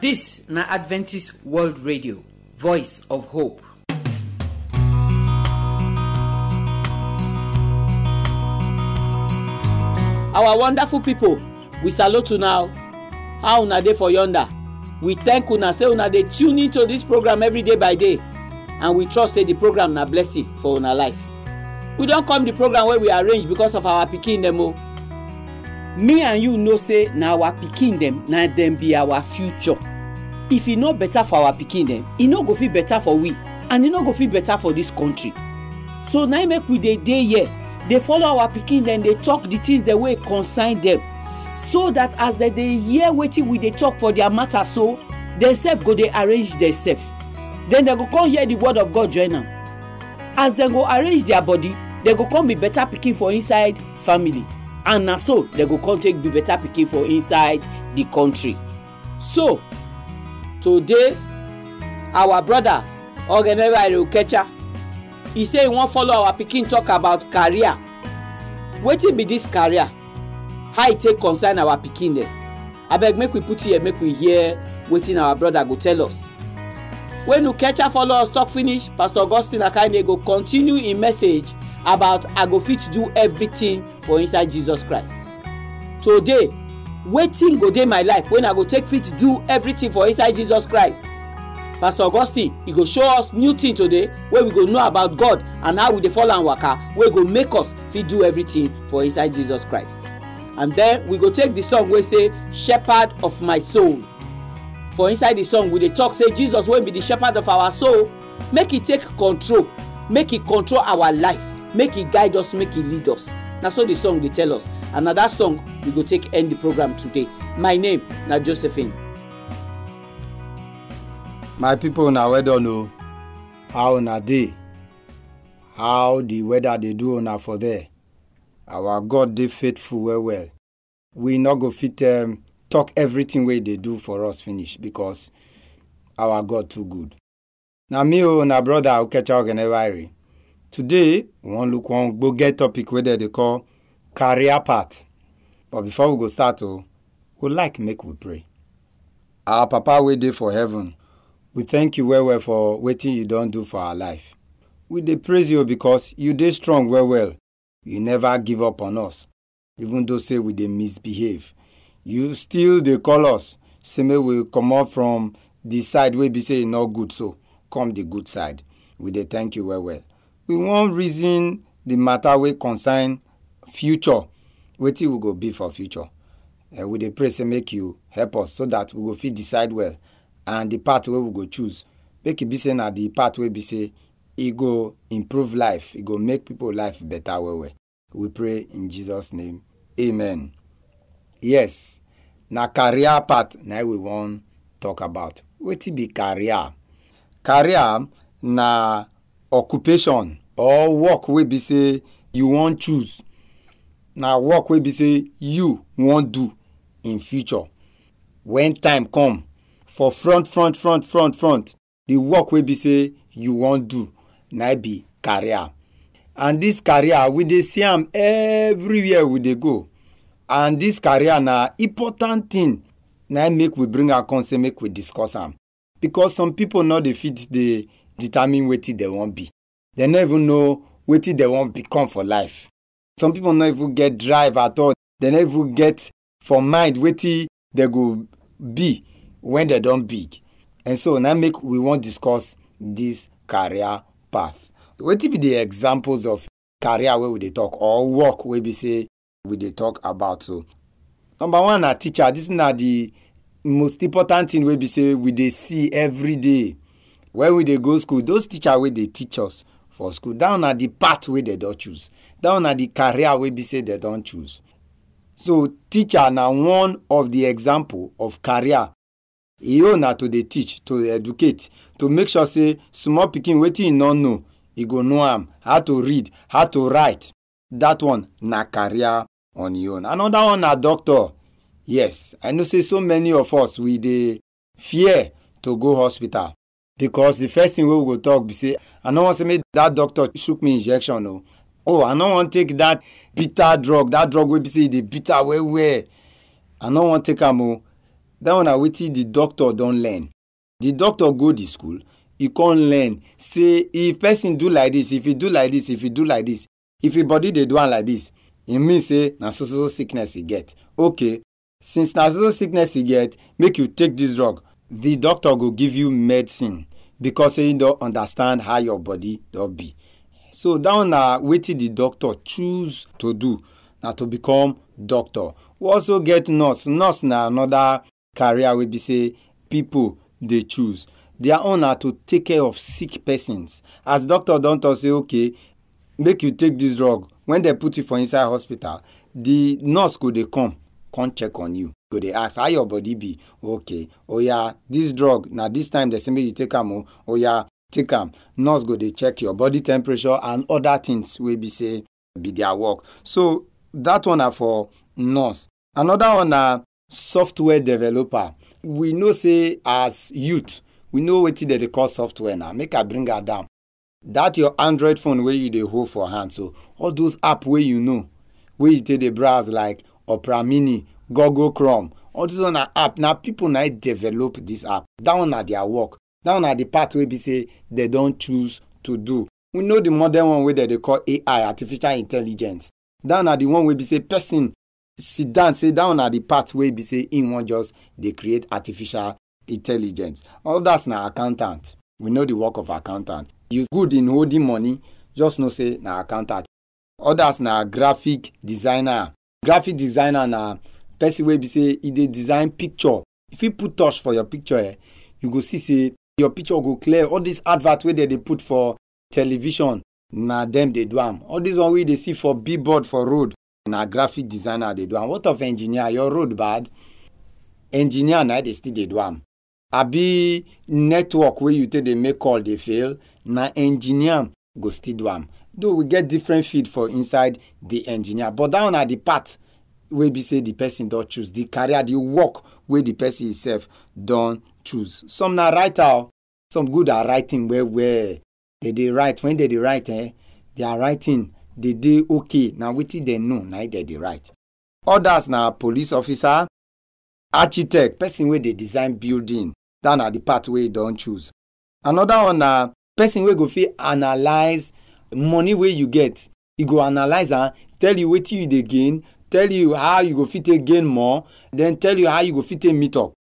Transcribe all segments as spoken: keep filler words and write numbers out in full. This na Adventist World Radio, Voice of Hope. Our wonderful people, we salute you now. How una dey for yonder? We thank una say una dey tune into this program every day by day, and we trust that the program na blessing for una life. We don come the program where we arrange because of our pikin dem o. Me and you know say na our pikin dem na dem be our future. If e no better for our pikin dem, e no go fit better for we, and e no go fit better for this country. So na make we dey dey here, dey follow our pikin dem, dey talk the things the way concern dem, so that as they dey hear wetin we dey talk for their matter, so themselves go dey arrange themselves. Then they go come hear the word of God join am. As they go arrange their body, they go come be better pikin for inside family. And na so they go come take be better pikin for inside the country. So today, our brother Ogenere Okecha, he say he wan follow our pikin talk about career. Wetin be this career? How e take concern our pikin dem? Abeg make we put here, make we hear wetin our brother go tell us. When Okecha follow us talk finish, Pastor Augustine Akhine go continue in message about I go fit do everything for inside Jesus Christ. Today, wetin go dey my life when I go take fit do everything for inside Jesus Christ? Pastor Augustine, he go show us new thing today where we go know about God and how we dey follow and waka, wey go make us fit do everything for inside Jesus Christ. And then we go take the song wey say Shepherd of my soul. For inside the song we dey talk say Jesus wey be the shepherd of our soul, make he take control, make he control our life, make he guide us, make he lead us. Na so the song dey tell us. And na that song we go take end the program today. My name na Josephine. My people, na well done o. How una dey? How the weather dey do una for there? Our God dey faithful well well. We no go fit um, talk everything wey dey do for us finish because our God too good. Na me o na brother Okecha Ogenewari. Today, we want to look one gbogbo topic wey they call career path. But before we go start, oh, we like make we pray. Our Papa wey dey for heaven, we thank you well well for wetin you don do for our life. We dey praise you because you dey strong well well. You never give up on us. Even though say we dey misbehave, you still dey call us. Say make we comot from the side wey be say no good, so come the good side. We dey thank you well well. We wan reason the matter wey concern future. Wetin we go be for future? Uh, we dey pray say make you help us so that we go fit decide well, and the path wey we go choose, make e be say na the path wey be say e go improve life, e go make people life better well well. We pray in Jesus name, amen. Yes, na career path na we wan talk about. Wetin be career? Career na occupation or work wey be say you wan choose. Na work wey be say you wan do in future. When time come for front front front front front, the work wey be say you wan do na be career. And this career we dey see am everywhere we dey go. And this career na important thing na make we bring our concern, make we discuss am, because some people no dey fit dey determine wetin they wan be. They no even know wetin they wan become for life. Some people no even get drive at all. They no even get for mind wetin they go be when they don big. And so now make we wan discuss this career path. Wetin be the examples of career wey we dey talk or work wey be say we dey talk about? So number one na teacher. This na the most important thing wey be say we dey see every day. When we dey go school, those teacher wey dey teach us for school, down at the path wey they don choose, down at the career wey be say they don choose. So teacher na one of the example of career. E own na to dey teach, to educate, to make sure say small pikin wetin e no know, e go know am, how to read, how to write. That one na career on e own. Another one na doctor. Yes, I know say so many of us we dey fear to go hospital. Because the first thing we will talk be say, I no want to make that doctor shook me injection. No. Oh, I no want to take that bitter drug. That drug will be say the bitter way way. I no want to take am. That one I waited the doctor don't learn. The doctor go to school, he can't learn. Say, if person do like this, if he do like this, if he do like this, if he body they do one like this, it means say, na so so sickness he get. Okay, since na so so sickness he get, make you take this drug. The doctor go give you medicine because he don't understand how your body don't be. So that one I waited the doctor choose to do, now to become doctor. We also get nurse. Nurse na another career will be say people they choose. Their own are to take care of sick persons. As doctor don't say, okay, make you take this drug. When they put you for inside hospital, the nurse could they come, come check on you. Could they ask how your body be? Okay, oh yeah, this drug. Now this time they say you take them. Oh yeah, take them. Nurse go they check your body temperature and other things will be say be their work. So that one are for nurse. Another one are software developer. We know say as youth, we know what they call software now. Make I bring her down. That your Android phone where you they hold for hand. So all those apps where you know, where you take the browse like Opera Mini, Google Chrome, all these on an app. Now people now develop this app. That one are their work. That one are the part where they say they don't choose to do. We know the modern one where they call A I, artificial intelligence. That one are the one where they say person sit down, sit down at the part where be say in one just they create artificial intelligence. All that's na accountant. We know the work of accountant. You good in holding money, just no say na accountant. All that's na graphic designer. Graphic designer na person where be say if they design picture. If you put touch for your picture, you go see say your picture go clear. All these adverts where they, they put for television, na them they do am. All these one way they see for billboard for road. Na graphic designer they do am. What of engineer? Your road bad. Engineer na they still they do am. Abi network where you take they make call they fail. Na engineer go still do am. Though we get different feed for inside the engineer, but down at the part where be say the person don't choose the career, the work where the person himself don't choose. Some na writer, some good at writing where where they they write when they they write eh they are writing. They do okay. Now what did they know? Now they right. Others now police officer, architect, person where they design building. That are the part where you don't choose. Another one na person where go fit analyze money where you get. You go analyze and tell you what you they gain, tell you how you go fit gain more, then tell you how you go fit meet up.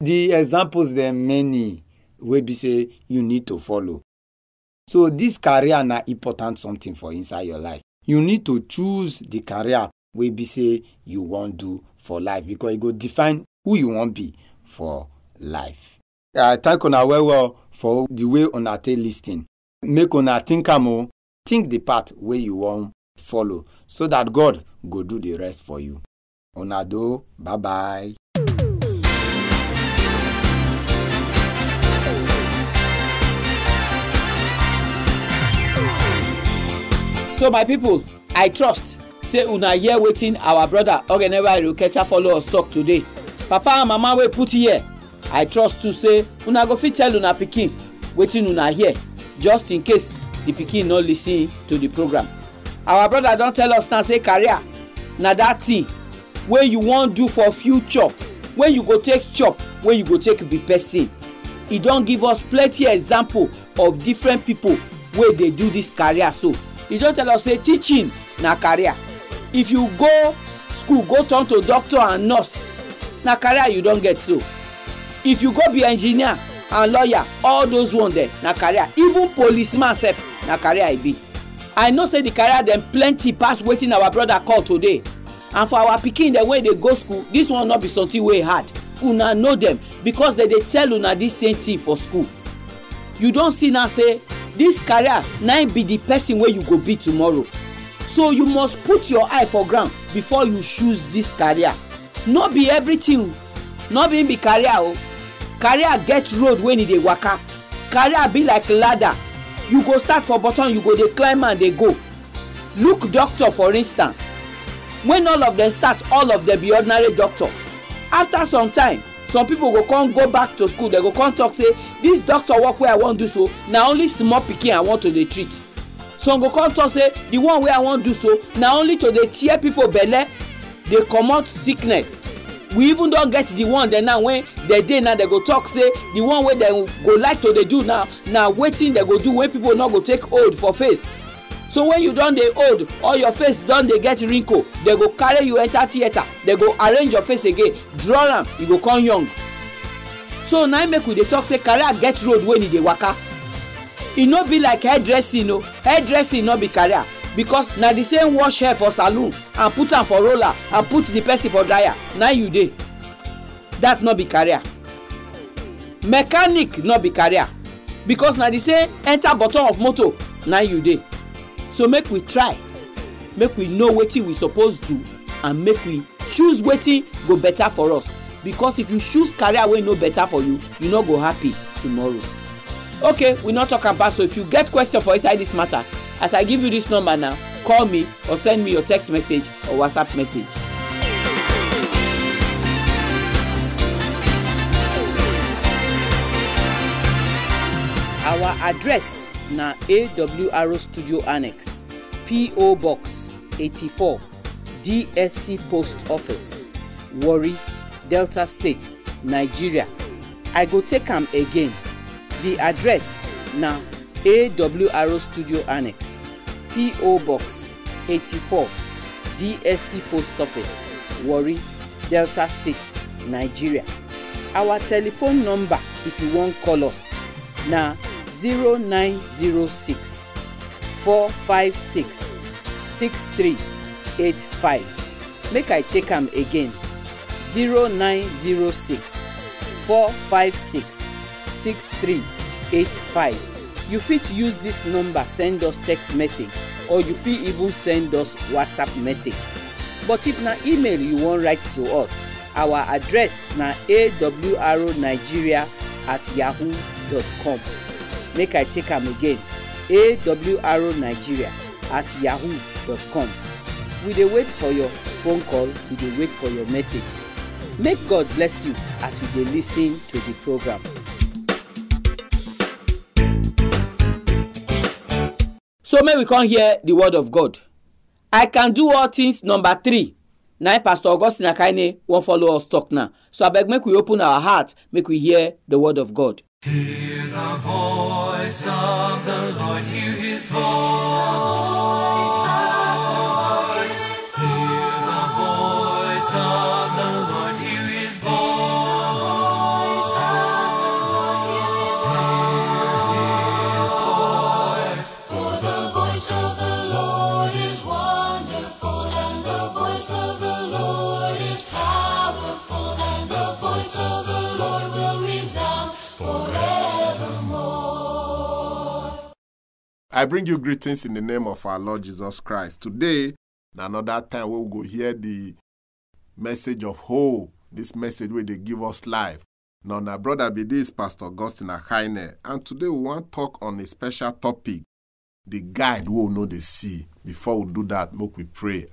The examples there many where be say you need to follow. So this career na important something for inside your life. You need to choose the career wey be say you want do for life because it go define who you want be for life. I thank una well well for the way una take listening. Make una think am, think the path where you want follow so that God go do the rest for you. Una do, bye bye. So my people, I trust say una hear wetin our brother Ogenera Irukecha follow us talk today. Papa and mama wey put here, I trust to say una go fit tell una pikin wetin una hear, just in case the pikin no listen to the program. Our brother don tell us now say career na that thing wey you wan do for future, wey you go take chop, wey you go take be person. He don give us plenty example of different people wey dey do this career so. He don tell us say teaching na career. If you go school go turn to doctor and nurse, na career you don get so. If you go be engineer and lawyer, all those ones dem na career. Even policeman sef na career e be. I know say the career dem plenty pass wetin our brother call today, and for our pikin dem wey dey go school, this one no be something wey hard. Una know dem because dem dey tell una this same thing for school. You don see now say this career na be the person where you go be tomorrow. So you must put your eye for ground before you choose this career. Not be everything. Not be be career. Oh. Career get road when it dey waka. Career be like ladder. You go start for bottom, you go dey climb and they go. Look doctor for instance. When all of them start, all of them be ordinary doctor. After some time, some people go come go back to school. They go come talk say this doctor work where I want do so. Now only small pikin I want to dey treat. Some go come talk say the one where I want do so. Now only to dey tear people belle. They comot sickness. we even don't get the one that now when they dey now they go talk say the one way they go like to they do now now waiting they go do when people not go take hold for face. So when you don dey old or your face don dey get wrinkle, they go carry you enter theater, they go arrange your face again, draw am, you go come young. So now make we dey talk say career get road when e dey waka. E no be like hairdressing, no hairdressing no be career, because na the same wash hair for saloon and put am for roller and put the person for dryer, now you dey. That no be career. Mechanic no be career, because na the same enter button of motor, now you dey. So make we try, make we know wetin we suppose do, and make we choose wetin go better for us. Because if you choose career wey no better for you, you no go happy tomorrow. Okay, we no talk am pass. So if you get question for inside this matter, as I give you this number now, call me or send me your text message or WhatsApp message. Our address na A W R O Studio Annex, P O Box eighty-four, D S C Post Office, Warri, Delta State, Nigeria. I go take am again. The address na A W R O Studio Annex, P O Box eighty-four, D S C Post Office, Warri, Delta State, Nigeria. Our telephone number if you wan call us na zero nine zero six, four five six, six three eight five. Make I take am again. zero nine zero six, four five six, six three eight five. You fit use this number, send us text message, or you fit even send us WhatsApp message. But if na email you wan write to us, our address na awronigeria at yahoo dot com. Make I take am again, awronigeria at yahoo dot com. We dey wait for your phone call, we dey wait for your message. Make God bless you as you dey listen to the program. So may we come hear the word of God. I can do all things, number three. Now Pastor Augustine Akhine won't follow us talk now. So I beg, make we open our heart, make we hear the word of God. Hear the voice of the Lord, hear his voice. Hear the voice of the Lord, hear his voice. Hear his voice, for the voice of the Lord is wonderful, and the voice of the Lord is powerful, and the voice of the Lord will resound forevermore. I bring you greetings in the name of our Lord Jesus Christ. Today, another time we will go hear the message of hope. This message where they give us life. Now, my brother be this Pastor Augustine Akhine, and today we want to talk on a special topic: the guide who know the sea. Before we do that, make we pray.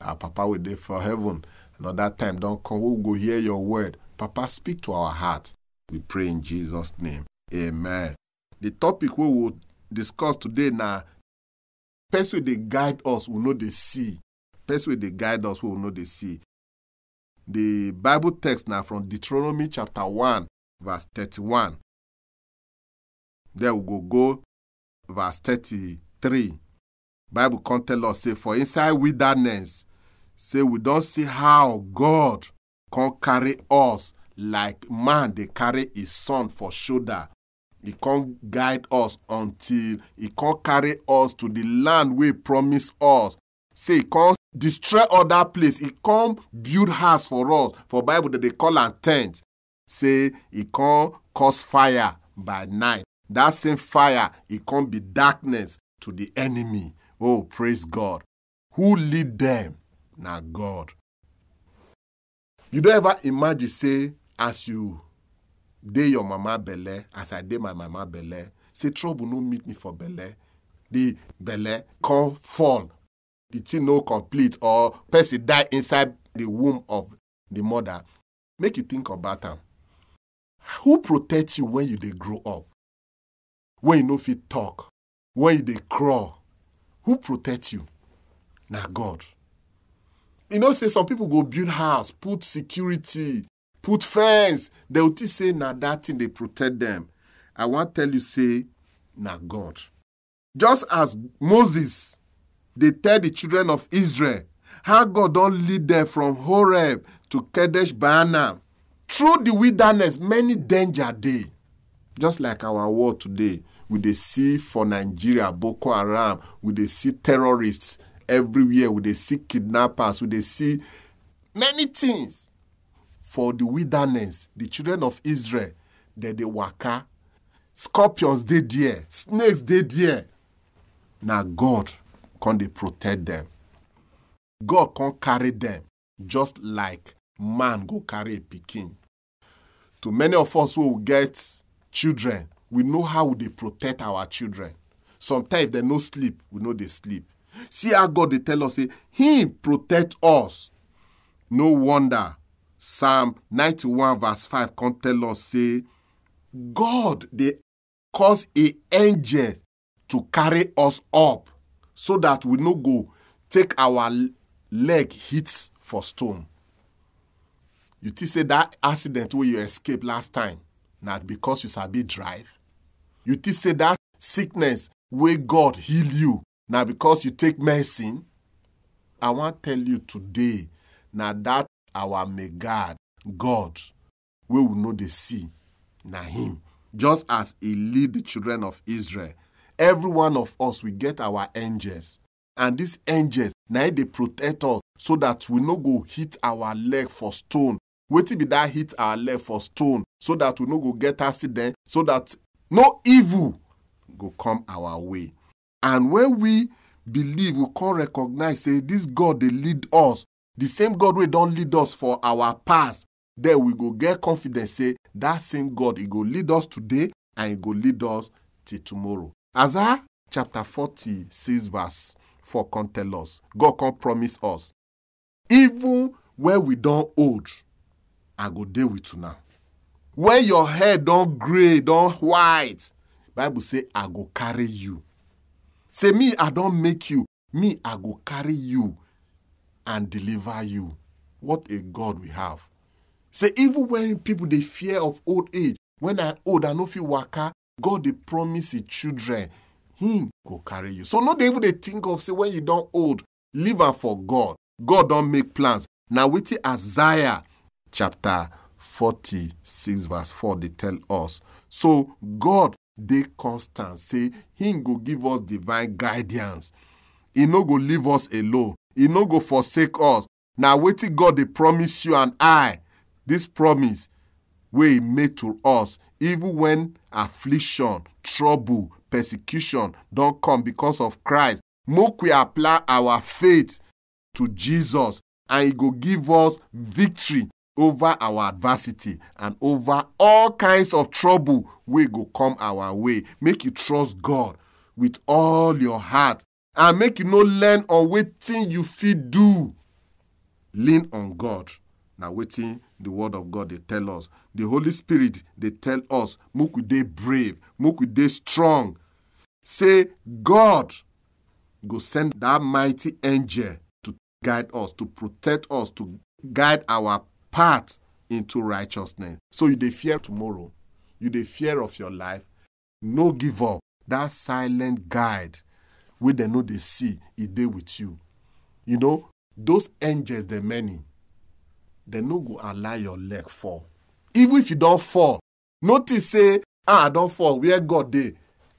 Our Papa will there for heaven. Another time, don't come. We will go hear your word. Papa, speak to our hearts. We pray in Jesus' name. Amen. The topic we will discuss today now, person where they guide us will know the sea. Person where they guide us will know the sea. The Bible text now from Deuteronomy chapter one, verse thirty-one. There we go, go, verse thirty-three. Bible can tell us, say, for inside wilderness, say, we don't see how God can carry us like man, they carry his son for shoulder. He can't guide us until he can't carry us to the land we promise us. Say he can't destroy other place. He can't build house for us. For Bible that they call a tent. Say he can't cause fire by night. That same fire, it can't be darkness to the enemy. Oh, praise God. Who lead them? Now God. You don't ever imagine, say, as you dey your mama belle, as I dey my mama belle, say trouble no meet me for belle. The belle can fall. The thing no complete, or person die inside the womb of the mother. Make you think about am. Who protects you when you dey grow up? When you no fit talk, when you dey crawl, who protects you? Na God. You know, say some people go build house, put security, put fence. They will say, now nah, that thing, they protect them. I want to tell you, say, now nah, God. Just as Moses, they tell the children of Israel, how God don't lead them from Horeb to Kadesh Barnea. Through the wilderness, many danger day. Just like our world today, we they see for Nigeria, Boko Haram, we they see terrorists everywhere, we they see kidnappers, we they see many things. For the wilderness, the children of Israel, they they waka. Scorpions they there, snakes they there. Now God can they protect them. God can carry them just like man go carry a pikin. To many of us who will get children, we know how they protect our children. Sometimes they no sleep, we know they sleep. See how God they tell us, say, He protect us. No wonder Psalm ninety-one verse five can tell us, say, God they cause a angel to carry us up so that we no go take our leg hits for stone. You think say that accident where you escaped last time, not because you sabi drive. You think say that sickness where God heal you, now because you take medicine. I want to tell you today, now that our megad God, we will know the sea, now Him. Just as He lead the children of Israel, every one of us, we get our angels. And these angels, now they protect us so that we no go hit our leg for stone. Wait till that hit our leg for stone so that we no go get accident, so that no evil go come our way. And when we believe, we can recognize, say, this God, they lead us. The same God we don't lead us for our past. Then we go get confidence, say, that same God, He go lead us today and He go lead us till tomorrow. Isaiah chapter forty-six verse four can tell us, God can promise us, even when we don't old, I go deal with you now. When your hair don't gray, don't white, Bible say, I go carry you. Say, me, I don't make you. Me, I go carry you and deliver you. What a God we have. Say, even when people, they fear of old age, when I old, I no fit waka, God, they promise His children, Him go carry you. So, not even they think of, say, when you don't old, live and for God. God don't make plans. Now, with Isaiah chapter forty-six verse four, they tell us. So, God, they constant, say, Him go give us divine guidance. He no go leave us alone. He no go forsake us. Now, with God, they promise you and I, this promise, where He made to us, even when affliction, trouble, persecution don't come because of Christ. Make we apply our faith to Jesus and He go give us victory over our adversity and over all kinds of trouble we go come our way. Make you trust God with all your heart and make you no learn on wetin you fit do. Lean on God. Now waiting, the word of God, they tell us. The Holy Spirit, they tell us, make we dey brave, make we dey strong. Say, God, go send that mighty angel to guide us, to protect us, to guide our path into righteousness. So you dey fear tomorrow. You dey fear of your life. No give up. That silent guide, wey they know they see, it dey with you. You know, those angels, they're many. They no go allow your leg fall. Even if you don't fall, notice say, ah, I don't fall, where God dey.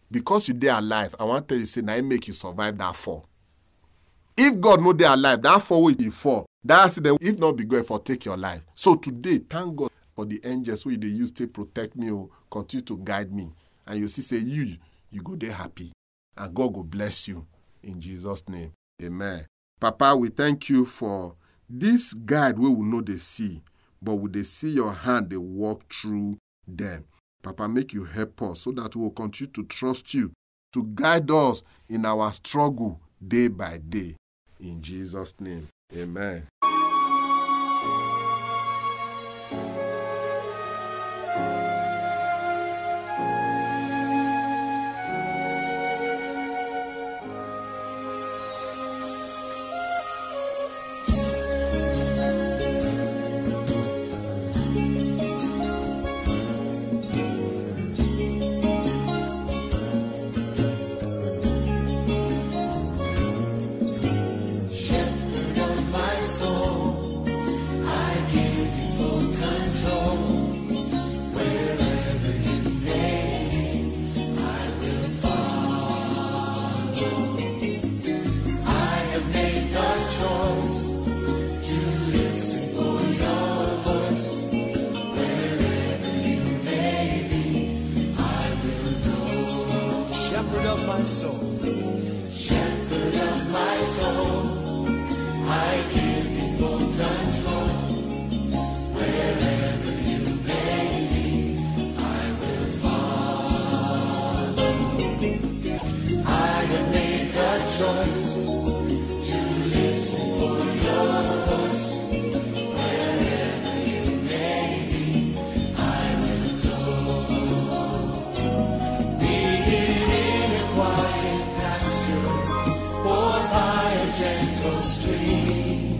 Because you dey alive, I want to tell you, say, now He make you survive that fall. If God no dey alive, that fall will be fall. That accident, if not be God, for take your life. So today, thank God for the angels who they use to protect me or continue to guide me. And you see, say, you, you go there happy. And God will bless you. In Jesus' name, amen. Papa, we thank you for this guide we will know they see, but will they see your hand, they walk through them. Papa, make you help us so that we will continue to trust you, to guide us in our struggle day by day. In Jesus' name, amen. choice to listen for your voice. Wherever you may be, I will go. Be it in a quiet pasture or by a gentle stream,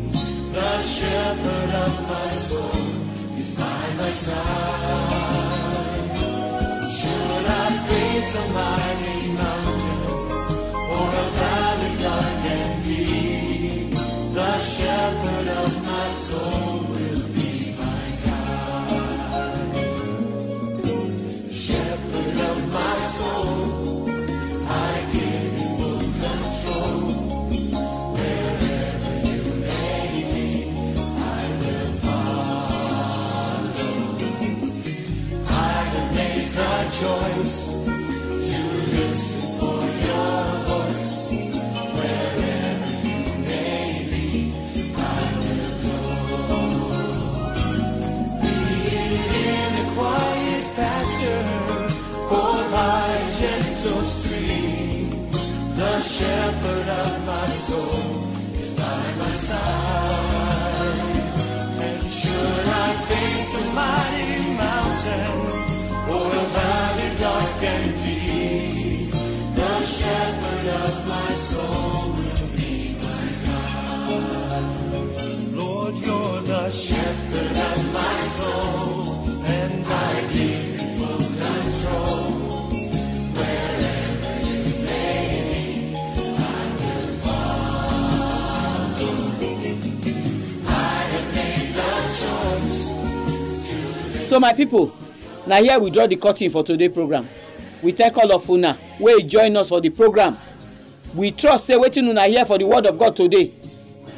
the shepherd of my soul is by my side. Should I face a mighty mountain or a valley dark and deep, the shepherd of my soul will be my guide. Shepherd of my soul, I give you full control. Wherever you may be, I will follow. I will make a choice to listen for your voice. Wherever you may be, I will go. Be it in a quiet pasture or by a gentle stream, the shepherd of my soul is by my side. And should I face a mighty mountain or a valley dark and deep, the shepherd of my soul will be my God. Lord, you're the shepherd of my soul, and I give you full control. Wherever you may be, I will follow. I have made the choice to listen. So my people, na here we draw the curtain for today program. We thank all of una wey join us for the program. We trust say wetin una hear for the word of God today,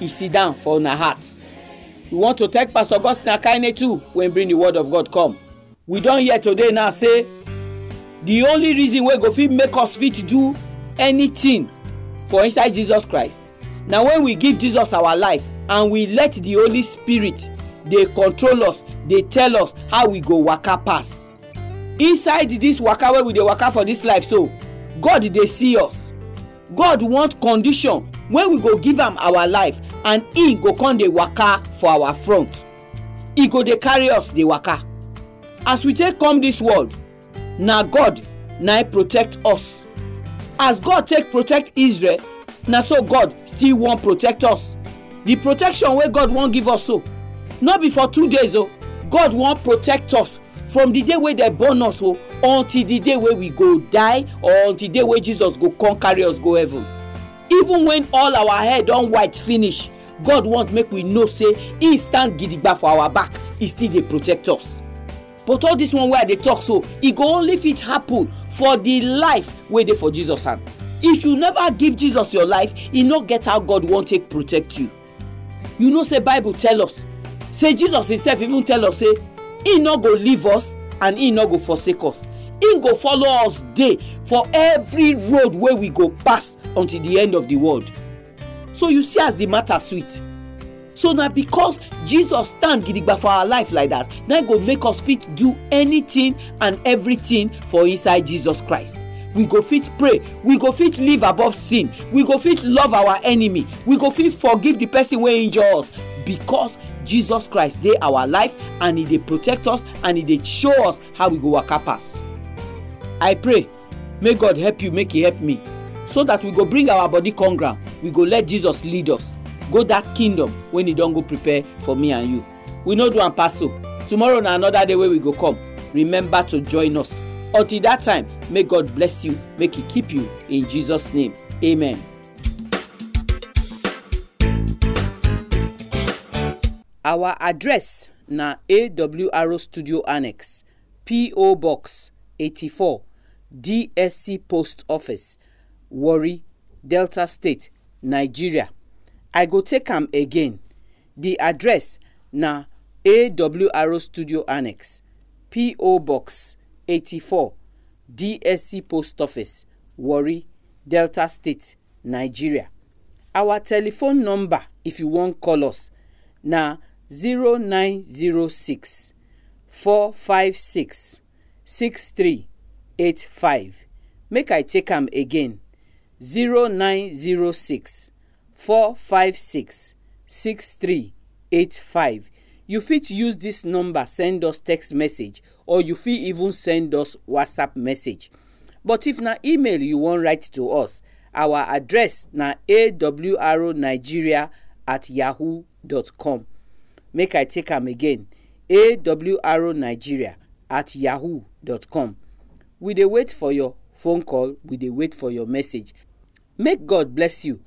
e sit down for una heart. We want to thank Pastor Augustine Akhine too when bring the word of God come. We don hear today now say the only reason wey go fit make us fit do anything for inside Jesus Christ na when we give Jesus our life and we let the Holy Spirit dey control us, dey tell us how we go waka pass. Inside this waka wey we dey waka for this life so, God dey see us. God want condition when we go give am our life and he go come dey waka for our front. He go dey carry us dey waka. As we take come this world, na God na he protect us. As God take protect Israel, na so God still wan protect us. The protection wey God wan give us so, not be for two days oh. God wan protect us from the day wey they born us oh, until the day wey we go die, or until the day wey Jesus go come carry us go heaven. Even when all our hair don white finish, God want make we know say he stand gidigba for our back. He still dey protect us. But all this one wey I dey talk so, e go only fit happen for the life wey dey for Jesus hand. If you never give Jesus your life, e no get how God wan take protect you. You know say Bible tell us, say Jesus himself even tell us say he no go leave us and he no go forsake us. He go follow us day for every road where we go pass until the end of the world. So you see as the matter sweet. So now because Jesus stand gidigba for our life like that, now he go make us fit do anything and everything for inside Jesus Christ. We go fit pray, we go fit live above sin, we go fit love our enemy, we go fit forgive the person wey injure us, because Jesus Christ dey our life and he dey protect us and he dey show us how we go waka pass. I pray may God help you, make he help me, so that we go bring our body come ground. We go let Jesus lead us go that kingdom when he don go prepare for me and you. We no do am pass so. Tomorrow na another day wey we go come. Remember to join us. Until that time, may God bless you, make he keep you, in Jesus' name. Amen. Our address na A W R O Studio Annex, P O Box eighty-four, D S C Post Office, Warri, Delta State, Nigeria. I go take am again. The address na A W R O Studio Annex, P O Box eighty-four, D S C Post Office, Warri, Delta State, Nigeria. Our telephone number, if you wan call us, na zero nine zero six, four five six, six three eight five. Make I take am again. zero nine zero six four five six six three eight five. You fit use this number, send us text message, or you fit even send us WhatsApp message. But if na email you wan write to us, our address na awro nigeria at yahoo dot com. Make I take am again, awro nigeria at yahoo dot com. We dey wait for your phone call, we dey wait for your message. Make God bless you.